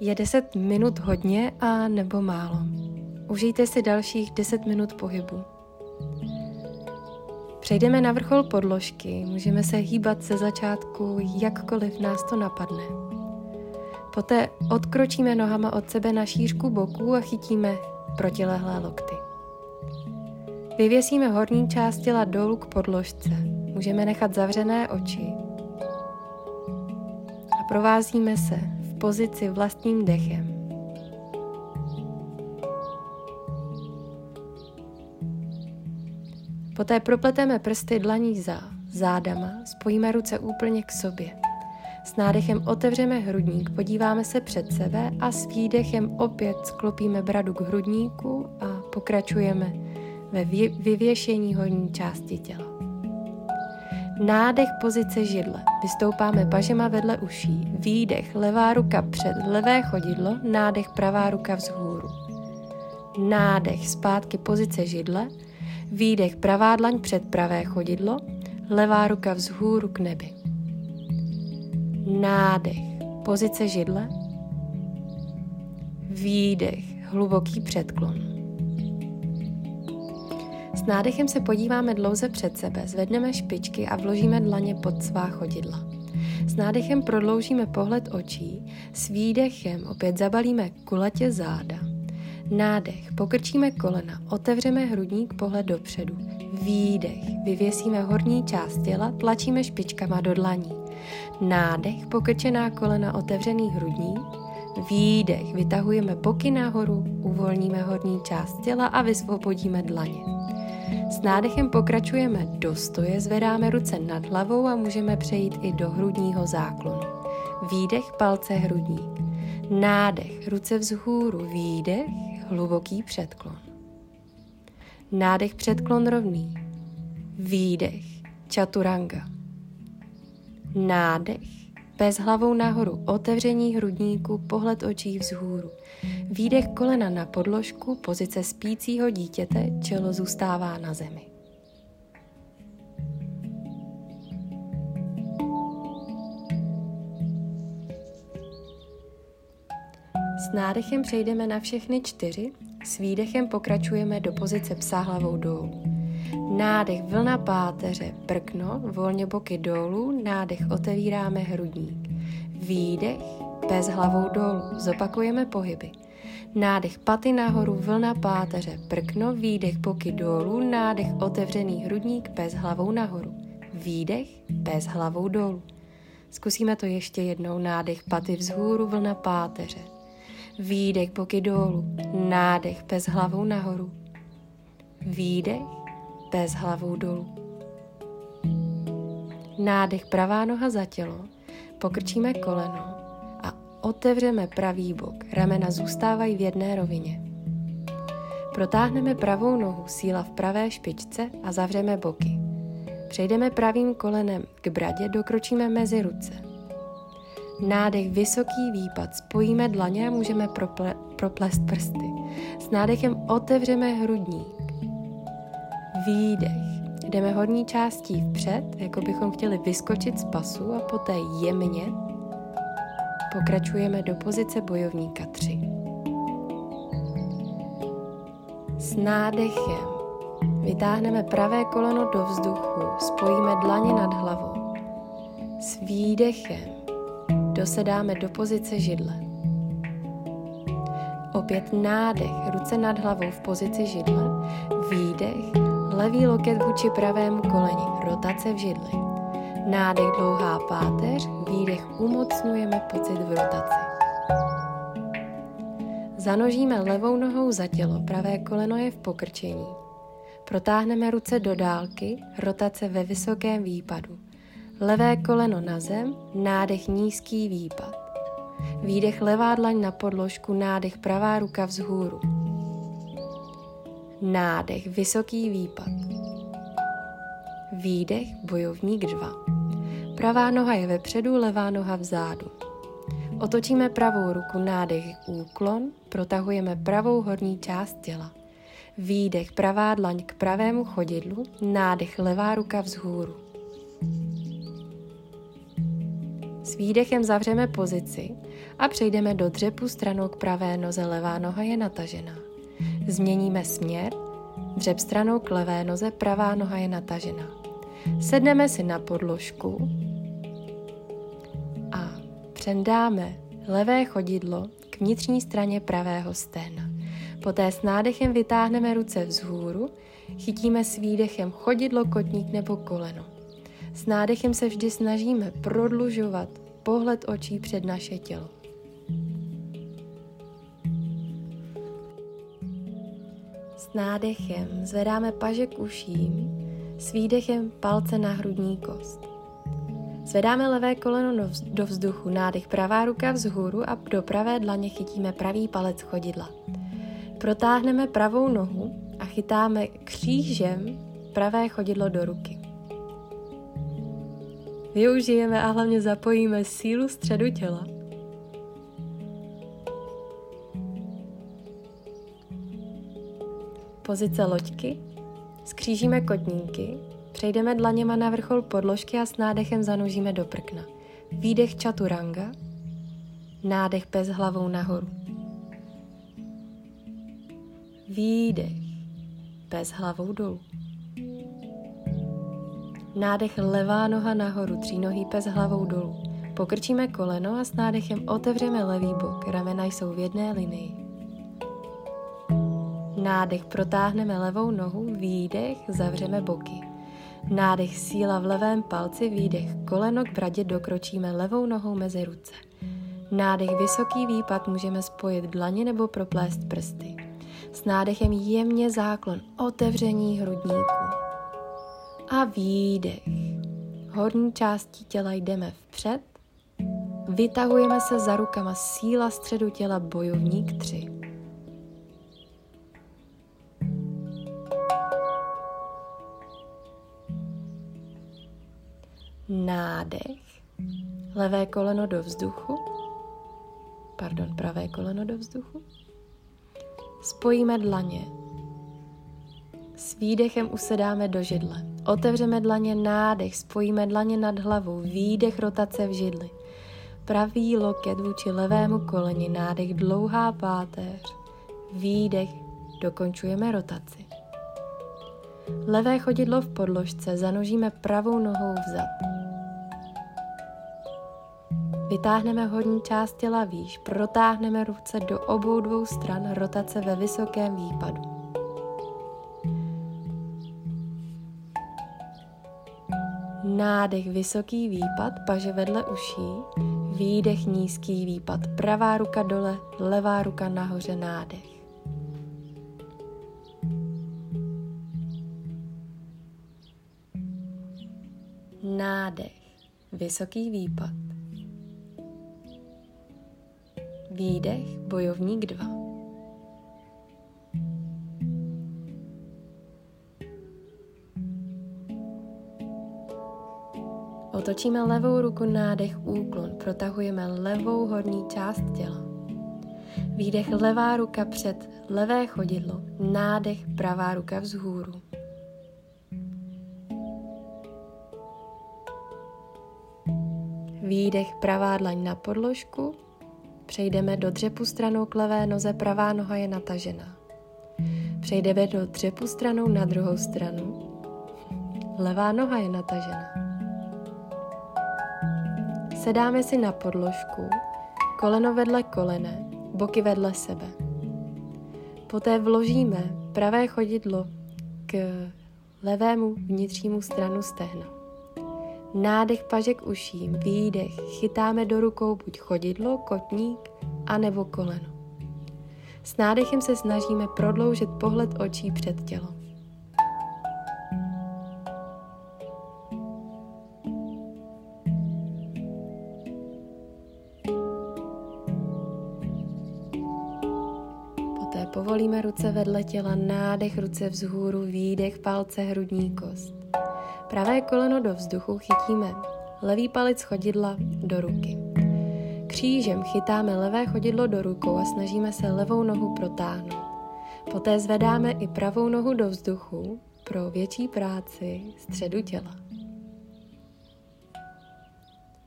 Je 10 minut hodně a nebo málo? Užijte si dalších 10 minut pohybu. Přejdeme na vrchol podložky, můžeme se hýbat ze začátku, jakkoliv nás to napadne. Poté odkročíme nohama od sebe na šířku boků a chytíme protilehlé lokty. Vyvěsíme horní část těla dolů k podložce, můžeme nechat zavřené oči a provázíme se v pozici vlastním dechem. Poté propleteme prsty dlaní za zádama, spojíme ruce úplně k sobě. S nádechem otevřeme hrudník, podíváme se před sebe a s výdechem opět sklopíme bradu k hrudníku a pokračujeme ve vyvěšení horní části těla. Nádech pozice židle, vystoupáme pažema vedle uší, výdech levá ruka před levé chodidlo, nádech pravá ruka vzhůru. Nádech zpátky pozice židle, výdech pravá dlaň před pravé chodidlo, levá ruka vzhůru k nebi. Nádech, pozice židle, výdech, hluboký předklon. S nádechem se podíváme dlouze před sebe, zvedneme špičky a vložíme dlaně pod svá chodidla. S nádechem prodloužíme pohled očí, s výdechem opět zabalíme kulatě záda. Nádech, pokrčíme kolena, otevřeme hrudník, pohled dopředu. Výdech, vyvěsíme horní část těla, tlačíme špičkama do dlaní. Nádech, pokrčená kolena, otevřený hrudník. Výdech, vytahujeme boky nahoru, uvolníme horní část těla a vysvobodíme dlaně. S nádechem pokračujeme do stoje, zvedáme ruce nad hlavou a můžeme přejít i do hrudního záklonu. Výdech, palce, hrudník. Nádech, ruce vzhůru, výdech, hluboký předklon. Nádech, předklon rovný. Výdech, čaturanga. Nádech, pes hlavou nahoru, otevření hrudníku, pohled očí vzhůru. Výdech, kolena na podložku, pozice spícího dítěte, čelo zůstává na zemi. S nádechem přejdeme na všechny 4, s výdechem pokračujeme do pozice psa hlavou dolů. Nádech, vlna páteře, prkno, volně boky dolů, nádech, otevíráme hrudník. Výdech, pes hlavou dolů, zopakujeme pohyby. Nádech, paty nahoru, vlna páteře, prkno, výdech, boky dolů, nádech, otevřený hrudník, pes hlavou nahoru. Výdech, pes hlavou dolů. Zkusíme to ještě jednou, nádech, paty vzhůru, vlna páteře. Výdech, boky dolů, nádech, pes hlavou nahoru. Výdech, pes hlavou dolů. Nádech, pravá noha za tělo, pokrčíme koleno a otevřeme pravý bok, ramena zůstávají v jedné rovině. Protáhneme pravou nohu, síla v pravé špičce a zavřeme boky. Přejdeme pravým kolenem k bradě, dokročíme mezi ruce. Nádech, vysoký výpad, spojíme dlaně a můžeme proplést prsty. S nádechem otevřeme hrudník. Výdech, jdeme horní částí vpřed, jako bychom chtěli vyskočit z pasu a poté jemně pokračujeme do pozice bojovníka 3. S nádechem vytáhneme pravé koleno do vzduchu, spojíme dlaně nad hlavou. S výdechem dosedáme do pozice židle. Opět nádech, ruce nad hlavou v pozici židle. Výdech, levý loket vůči pravému koleni, rotace v židli. Nádech, dlouhá páteř, výdech, umocňujeme pocit v rotaci. Zanožíme levou nohou za tělo, pravé koleno je v pokrčení. Protáhneme ruce do dálky, rotace ve vysokém výpadu. Levé koleno na zem, nádech, nízký výpad. Výdech, levá dlaň na podložku, nádech, pravá ruka vzhůru. Nádech, vysoký výpad. Výdech, bojovník 2. Pravá noha je vepředu, levá noha vzadu. Otočíme pravou ruku, nádech, úklon, protahujeme pravou horní část těla. Výdech, pravá dlaň k pravému chodidlu, nádech, levá ruka vzhůru. S výdechem zavřeme pozici a přejdeme do dřepu stranou k pravé noze, levá noha je natažená. Změníme směr, dřep stranou k levé noze, pravá noha je natažená. Sedneme si na podložku a přendáme levé chodidlo k vnitřní straně pravého stehna. Poté s nádechem vytáhneme ruce vzhůru, chytíme s výdechem chodidlo, kotník nebo koleno. S nádechem se vždy snažíme prodlužovat pohled očí před naše tělo. S nádechem zvedáme paže k uším, s výdechem palce na hrudní kost. Zvedáme levé koleno do vzduchu, nádech pravá ruka vzhůru a do pravé dlaně chytíme pravý palec chodidla. Protáhneme pravou nohu a chytáme křížem pravé chodidlo do ruky. Využijeme a hlavně zapojíme sílu středu těla. Pozice loďky. Skřížíme kotníky, přejdeme dlaněma na vrchol podložky a s nádechem zanužíme do prkna. Výdech čaturanga, nádech pes hlavou nahoru. Výdech pes hlavou dolů. Nádech levá noha nahoru, třínohý pes hlavou dolů. Pokrčíme koleno a s nádechem otevřeme levý bok, ramena jsou v jedné linii. Nádech protáhneme levou nohu, výdech zavřeme boky. Nádech síla v levém palci, výdech koleno k bradě dokročíme levou nohou mezi ruce. Nádech vysoký výpad, můžeme spojit dlaně nebo proplést prsty. S nádechem jemně záklon, otevření hrudníku. A výdech. Horní částí těla jdeme vpřed. Vytahujeme se za rukama, síla středu těla, bojovník 3. Nádech. Levé koleno do vzduchu. Pravé koleno do vzduchu. Spojíme dlaně. S výdechem usedáme do židle. Otevřeme dlaně, nádech, spojíme dlaně nad hlavou, výdech, rotace v židli. Pravý loket vůči levému koleni, nádech, dlouhá páteř, výdech, dokončujeme rotaci. Levé chodidlo v podložce, zanužíme pravou nohou vzad. Vytáhneme horní část těla výš, protáhneme ruce do obou dvou stran, rotace ve vysokém výpadu. Nádech vysoký výpad, paže vedle uší, výdech nízký výpad, pravá ruka dole, levá ruka nahoře, nádech. Nádech, vysoký výpad. Výdech, bojovník 2. Otočíme levou ruku, nádech, úklon, protahujeme levou horní část těla. Výdech levá ruka před levé chodidlo, nádech pravá ruka vzhůru. Výdech pravá dlaň na podložku, přejdeme do dřepu stranou k levé noze, pravá noha je natažená. Přejdeme do dřepu stranou na druhou stranu, levá noha je natažená. Sedáme si na podložku, koleno vedle kolene, boky vedle sebe. Poté vložíme pravé chodidlo k levému vnitřnímu stranu stehna. Nádech paže k uším, výdech, chytáme do rukou buď chodidlo, kotník, anebo koleno. S nádechem se snažíme prodloužit pohled očí před tělo. Povolíme ruce vedle těla, nádech, ruce vzhůru, výdech, palce, hrudní kost. Pravé koleno do vzduchu chytíme, levý palec chodidla do ruky. Křížem chytáme levé chodidlo do rukou a snažíme se levou nohu protáhnout. Poté zvedáme i pravou nohu do vzduchu pro větší práci středu těla.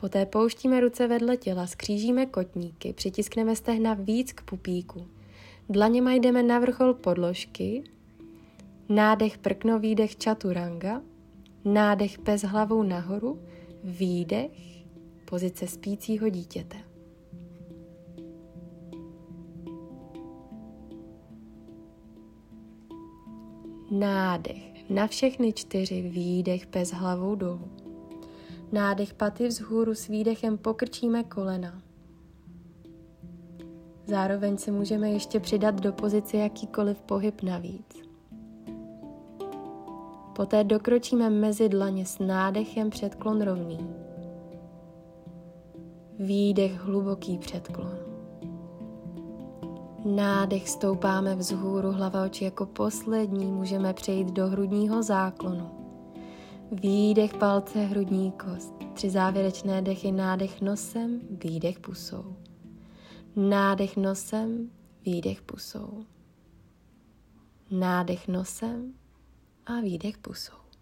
Poté pouštíme ruce vedle těla, skřížíme kotníky, přitiskneme stehna víc k pupíku. Dlaněma jdeme na vrchol podložky, nádech prkno, výdech čaturanga, nádech pes hlavou nahoru, výdech, pozice spícího dítěte. Nádech na všechny čtyři, výdech pes hlavou dolů. Nádech paty vzhůru, s výdechem pokrčíme kolena. Zároveň se můžeme ještě přidat do pozice jakýkoliv pohyb navíc. Poté dokročíme mezi dlaně, s nádechem předklon rovný. Výdech hluboký předklon. Nádech stoupáme vzhůru, hlava oči jako poslední, můžeme přejít do hrudního záklonu. Výdech palce, hrudní kost. 3 závěrečné dechy, nádech nosem, výdech pusou. Nádech nosem, výdech pusou. Nádech nosem a výdech pusou.